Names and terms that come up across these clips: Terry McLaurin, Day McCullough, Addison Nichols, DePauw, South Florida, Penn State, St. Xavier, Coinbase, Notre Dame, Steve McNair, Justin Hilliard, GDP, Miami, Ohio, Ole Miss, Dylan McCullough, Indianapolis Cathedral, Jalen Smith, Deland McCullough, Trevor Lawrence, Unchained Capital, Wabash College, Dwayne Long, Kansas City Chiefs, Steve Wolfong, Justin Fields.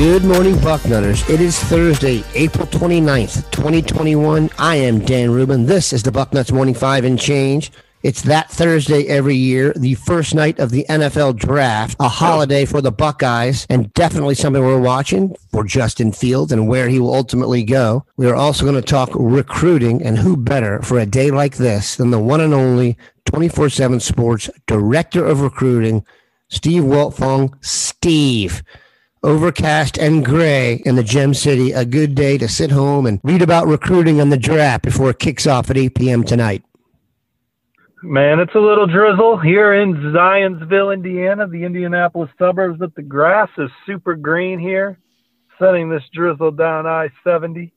Good morning, Bucknutters. It is Thursday, April 29th, 2021. I am Dan Rubin. This is the Bucknuts Morning 5 and Change. It's that Thursday every year, the first night of the NFL Draft, a holiday for the Buckeyes, and definitely something we're watching for Justin Fields and where he will ultimately go. We are also going to talk recruiting, and who better for a day like this than the one and only 24/7 Sports Director of Recruiting, Steve Wolfong. Steve. Overcast and gray in the Gem City. A good day to sit home and read about recruiting and the draft before it kicks off at 8 p.m. tonight. Man, it's a little drizzle here in Zionsville, Indiana, the Indianapolis suburbs, but the grass is super green here, sending this drizzle down I-70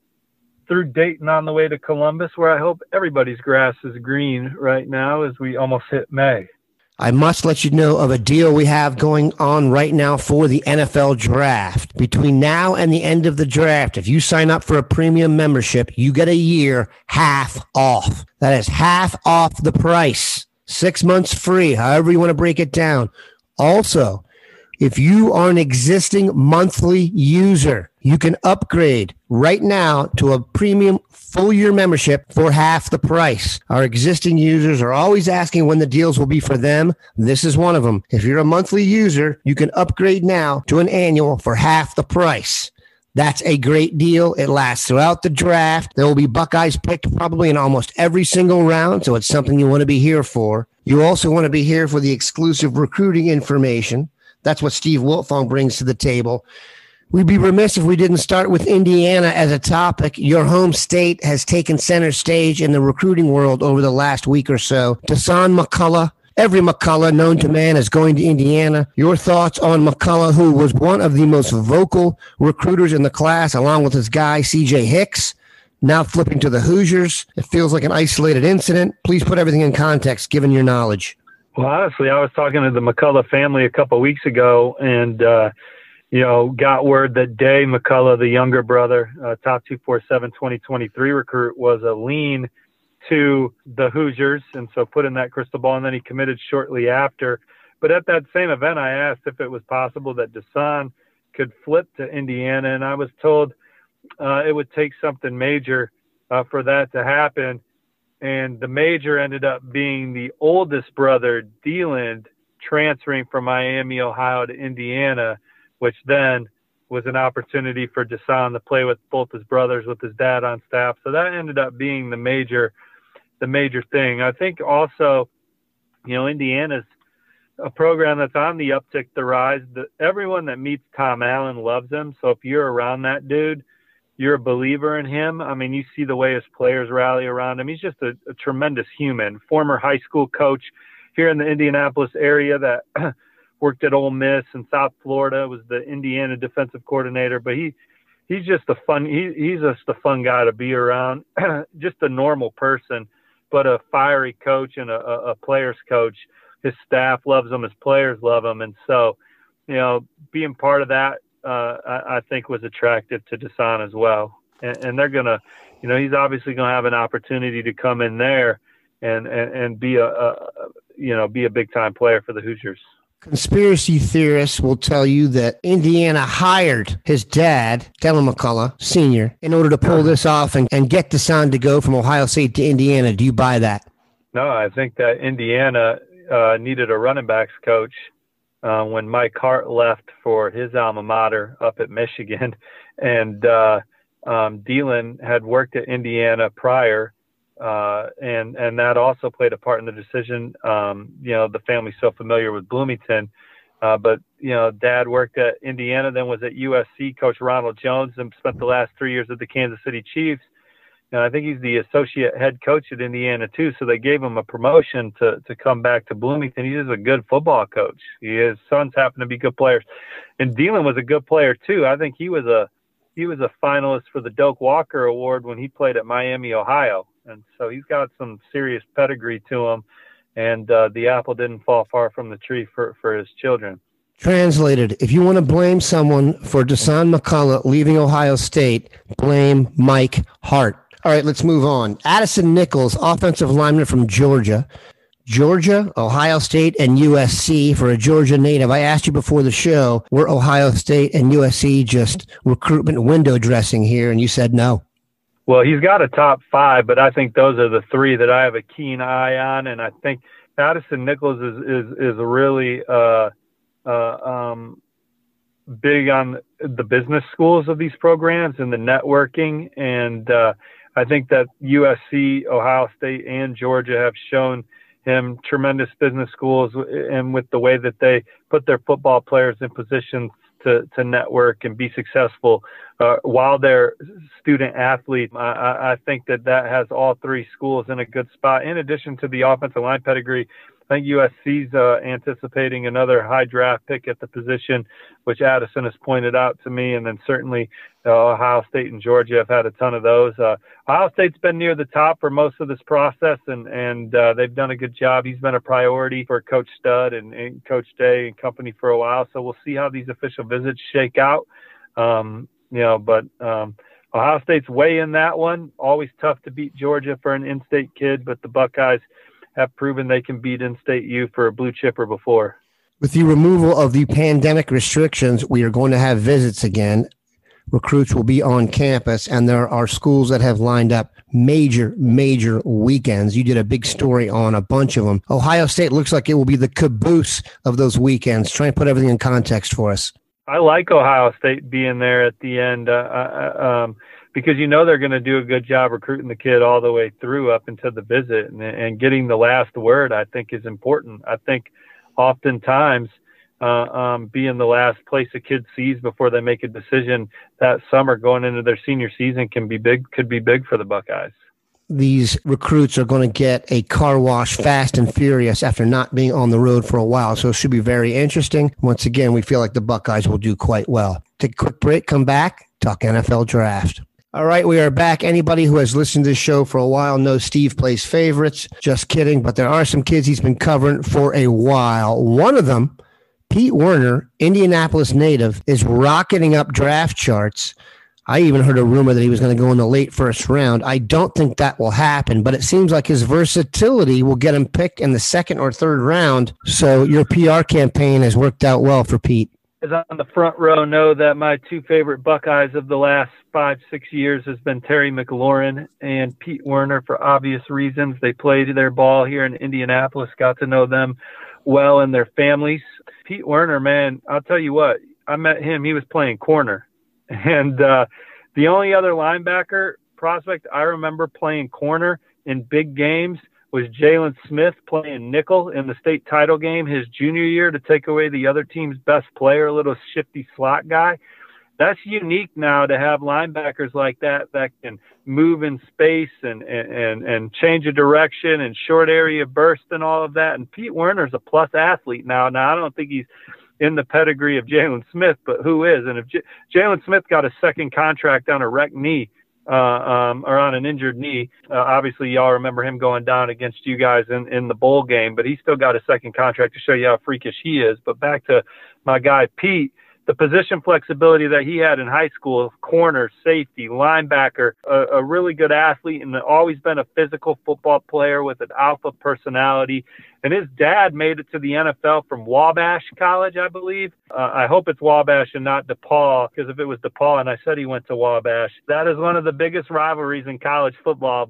through Dayton on the way to Columbus, where I hope everybody's grass is green right now as we almost hit May. I must let you know of a deal we have going on right now for the NFL Draft. Between now and the end of the draft, if you sign up for a premium membership, you get a year half off. That is half off the price. 6 months free, however you want to break it down. Also, if you are an existing monthly user, you can upgrade right now to a premium full-year membership for half the price. Our existing users are always asking when the deals will be for them. This is one of them. If you're a monthly user, you can upgrade now to an annual for half the price. That's a great deal. It lasts throughout the draft. There will be Buckeyes picked probably in almost every single round, so it's something you want to be here for. You also want to be here for the exclusive recruiting information. That's what Steve Wolfong brings to the table. We'd be remiss if we didn't start with Indiana as a topic. Your home state has taken center stage in the recruiting world over the last week or so. Dasan McCullough, every McCullough known to man, is going to Indiana. Your thoughts on McCullough, who was one of the most vocal recruiters in the class, along with his guy, C.J. Hicks, now flipping to the Hoosiers. It feels like an isolated incident. Please put everything in context, given your knowledge. Well, honestly, I was talking to the McCullough family a couple of weeks ago and, got word that Day McCullough, the younger brother, top 247 2023 recruit, was a lean to the Hoosiers, and so put in that crystal ball, and then he committed shortly after. But at that same event, I asked if it was possible that Dasan could flip to Indiana, and I was told it would take something major for that to happen. And the major ended up being the oldest brother, Deland, transferring from Miami, Ohio to Indiana, which then was an opportunity for Dasan to play with both his brothers, with his dad on staff. So that ended up being the major thing. I think also, Indiana's a program that's on the uptick, the rise. Everyone that meets Tom Allen loves him. So if you're around that dude, you're a believer in him. I mean, you see the way his players rally around him. He's just a tremendous human, former high school coach here in the Indianapolis area that worked at Ole Miss and South Florida, was the Indiana defensive coordinator, but he's just a fun, he's just a fun guy to be around, just a normal person, but a fiery coach and a player's coach. His staff loves him, his players love him. And so, being part of that, I think was attractive to Dasan as well. And they're going to, he's obviously going to have an opportunity to come in there and be a big time player for the Hoosiers. Conspiracy theorists will tell you that Indiana hired his dad, Dylan McCullough, Sr., in order to pull this off and get Dasan to go from Ohio State to Indiana. Do you buy that? No, I think that Indiana needed a running backs coach when Mike Hart left for his alma mater up at Michigan. And Dylan had worked at Indiana prior. And that also played a part in the decision. The family's so familiar with Bloomington, but dad worked at Indiana, then was at USC, coach Ronald Jones, and spent the last 3 years at the Kansas City Chiefs. And I think he's the associate head coach at Indiana too. So they gave him a promotion to come back to Bloomington. He is a good football coach. His sons happen to be good players, and Dylan was a good player too. I think he was a finalist for the Doak Walker Award when he played at Miami, Ohio. And so he's got some serious pedigree to him, and the apple didn't fall far from the tree for his children. Translated, if you want to blame someone for Dasan McCullough leaving Ohio State, blame Mike Hart. All right, let's move on. Addison Nichols, offensive lineman from Georgia, Georgia, Ohio State, and USC. For a Georgia native, I asked you before the show, were Ohio State and USC just recruitment window dressing here? And you said no. Well, he's got a top five, but I think those are the three that I have a keen eye on. And I think Addison Nichols is really big on the business schools of these programs and the networking. And I think that USC, Ohio State, and Georgia have shown him tremendous business schools, and with the way that they put their football players in positions to network and be successful while they're student athletes. I think that has all three schools in a good spot. In addition to the offensive line pedigree, I think USC's anticipating another high draft pick at the position, which Addison has pointed out to me. And then certainly Ohio State and Georgia have had a ton of those. Ohio State's been near the top for most of this process, and they've done a good job. He's been a priority for Coach Studd and Coach Day and company for a while. So we'll see how these official visits shake out. Ohio State's way in that one. Always tough to beat Georgia for an in-state kid, but the Buckeyes have proven they can beat in-state U for a blue chipper before. With the removal of the pandemic restrictions, we are going to have visits again. Recruits will be on campus, and there are schools that have lined up major weekends. You did a big story on a bunch of them. Ohio State looks like it will be the caboose of those weekends. Try and put everything in context for us. I like Ohio State being there at the end because you know they're going to do a good job recruiting the kid all the way through up until the visit, and getting the last word, I think, is important. I think oftentimes being the last place a kid sees before they make a decision that summer going into their senior season could be big for the Buckeyes. These recruits are going to get a car wash fast and furious after not being on the road for a while. So it should be very interesting. Once again, we feel like the Buckeyes will do quite well. Take a quick break, come back, talk NFL draft. All right, we are back. Anybody who has listened to this show for a while knows Steve plays favorites. Just kidding, but there are some kids he's been covering for a while. One of them, Pete Werner, Indianapolis native, is rocketing up draft charts. I even heard a rumor that he was going to go in the late first round. I don't think that will happen, but it seems like his versatility will get him picked in the second or third round. So your PR campaign has worked out well for Pete. As on the front row know that my two favorite Buckeyes of the last 5-6 years has been Terry McLaurin and Pete Werner for obvious reasons. They played their ball here in Indianapolis, got to know them well and their families. Pete Werner, man, I'll tell you what, I met him. He was playing corner. And the only other linebacker prospect I remember playing corner in big games was Jalen Smith playing nickel in the state title game his junior year to take away the other team's best player, a little shifty slot guy. That's unique now to have linebackers like that can move in space and change a direction and short area burst and all of that. And Pete Werner's a plus athlete now. Now, I don't think he's in the pedigree of Jalen Smith, but who is? And if Jalen Smith got a second contract on a wrecked knee or on an injured knee, obviously y'all remember him going down against you guys in the bowl game, but he still got a second contract to show you how freakish he is. But back to my guy Pete, the position flexibility that he had in high school, corner, safety, linebacker, a really good athlete, and always been a physical football player with an alpha personality. And his dad made it to the NFL from Wabash College, I believe. I hope it's Wabash and not DePauw, because if it was DePauw and I said he went to Wabash, that is one of the biggest rivalries in college football.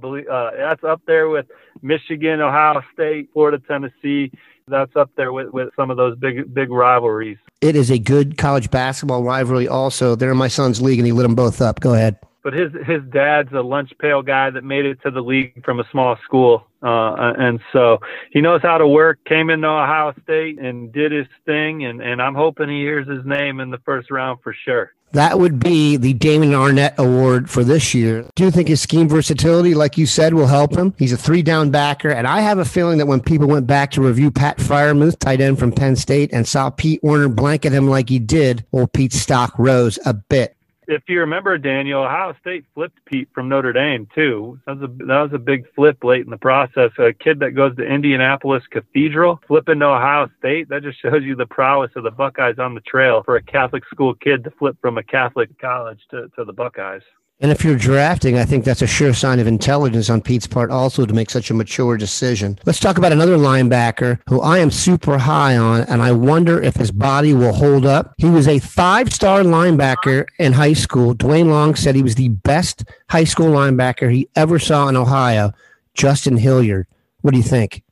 That's up there with Michigan, Ohio State, Florida, Tennessee. That's up there with some of those big rivalries. It is a good college basketball rivalry also. They're in my son's league, and he lit them both up. Go ahead. But his dad's a lunch pail guy that made it to the league from a small school. And so he knows how to work, came into Ohio State and did his thing, and I'm hoping he hears his name in the first round for sure. That would be the Damon Arnett Award for this year. Do you think his scheme versatility, like you said, will help him? He's a three-down backer, and I have a feeling that when people went back to review Pat Freiermuth, tight end from Penn State, and saw Pete Werner blanket him like he did, old Pete's stock rose a bit. If you remember, Daniel, Ohio State flipped Pete from Notre Dame, too. That was a big flip late in the process. A kid that goes to Indianapolis Cathedral, flipping to Ohio State, that just shows you the prowess of the Buckeyes on the trail for a Catholic school kid to flip from a Catholic college to the Buckeyes. And if you're drafting, I think that's a sure sign of intelligence on Pete's part also to make such a mature decision. Let's talk about another linebacker who I am super high on, and I wonder if his body will hold up. He was a five-star linebacker in high school. Dwayne Long said he was the best high school linebacker he ever saw in Ohio, Justin Hilliard. What do you think?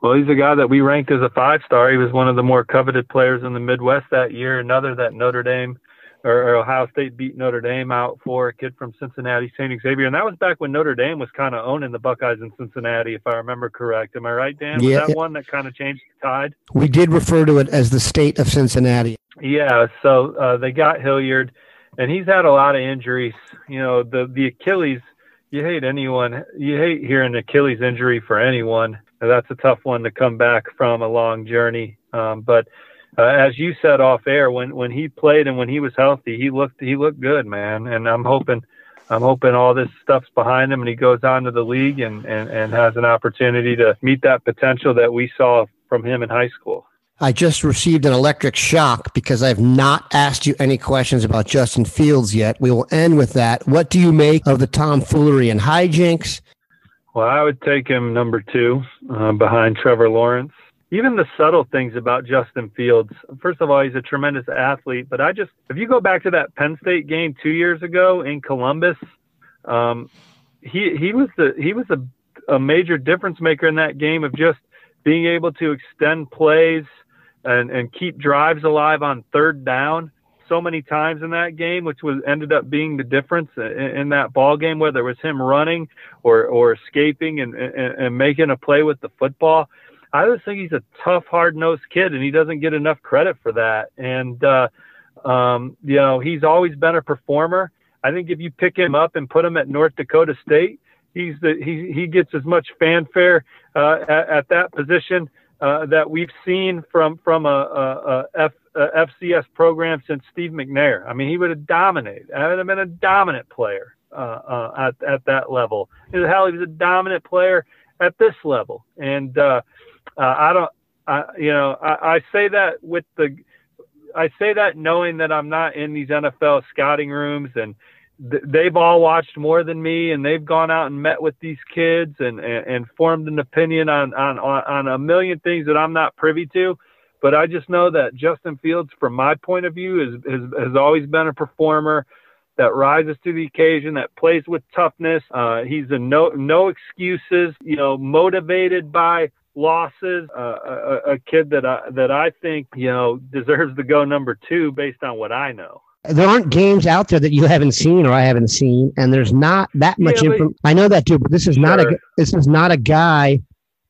Well, he's a guy that we ranked as a five-star. He was one of the more coveted players in the Midwest that year, another that Notre Dame or Ohio State beat Notre Dame out for, a kid from Cincinnati, St. Xavier. And that was back when Notre Dame was kind of owning the Buckeyes in Cincinnati, if I remember correct. Am I right, Dan? Was that one that kind of changed the tide? We did refer to it as the state of Cincinnati. Yeah, so they got Hilliard, and he's had a lot of injuries. You know, the Achilles, you hate anyone. You hate hearing Achilles injury for anyone. Now, that's a tough one to come back from, a long journey. As you said off air, when he played and when he was healthy, he looked good, man. And I'm hoping all this stuff's behind him and he goes on to the league and has an opportunity to meet that potential that we saw from him in high school. I just received an electric shock because I have not asked you any questions about Justin Fields yet. We will end with that. What do you make of the tomfoolery and hijinks? Well, I would take him number two behind Trevor Lawrence. Even the subtle things about Justin Fields. First of all, he's a tremendous athlete, but if you go back to that Penn State game 2 years ago in Columbus, he was a major difference maker in that game of just being able to extend plays and keep drives alive on third down so many times in that game, which ended up being the difference in that ball game, whether it was him running or escaping and making a play with the football. I just think he's a tough, hard-nosed kid, and he doesn't get enough credit for that. And, you know, he's always been a performer. I think if you pick him up and put him at North Dakota State, he gets as much fanfare at that position that we've seen from a FCS program since Steve McNair. I mean, he would have dominated. I would have been a dominant player at that level. Hell, he was a dominant player at this level. And, I say that knowing that I'm not in these NFL scouting rooms and they've all watched more than me and they've gone out and met with these kids and formed an opinion on a million things that I'm not privy to. But I just know that Justin Fields, from my point of view, has always been a performer that rises to the occasion, that plays with toughness. He's a no excuses, you know, motivated by losses, a kid that I think, you know, deserves to go number two based on what I know. There aren't games out there that you haven't seen or I haven't seen, and there's not that much information. I know that too, but this is not a guy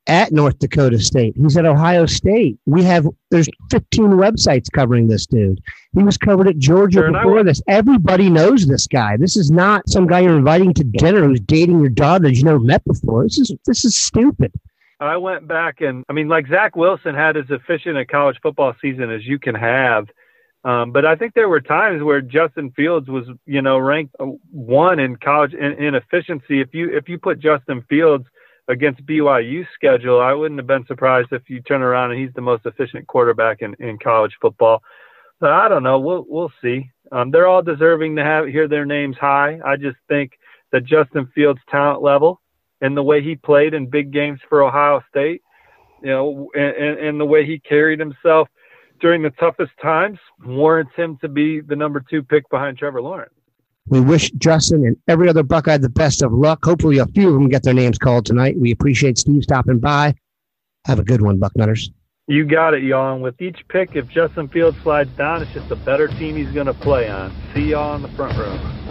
at North Dakota State. He's at Ohio State. There's 15 websites covering this dude. He was covered at Georgia before this. Everybody knows this guy. This is not some guy you're inviting to dinner who's dating your daughter that you never met before. This is stupid. I went back and, I mean, like Zach Wilson had as efficient a college football season as you can have. But I think there were times where Justin Fields was, you know, ranked one in college in efficiency. If you put Justin Fields against BYU's schedule, I wouldn't have been surprised if you turn around and he's the most efficient quarterback in college football. But I don't know. We'll see. They're all deserving to hear their names high. I just think that Justin Fields' talent level, and the way he played in big games for Ohio State, you know, and the way he carried himself during the toughest times warrants him to be the number two pick behind Trevor Lawrence. We wish Justin and every other Buckeye the best of luck. Hopefully a few of them get their names called tonight. We appreciate Steve stopping by. Have a good one, Bucknutters. You got it, y'all. And with each pick, if Justin Fields slides down, it's just a better team he's going to play on. See y'all on the front row.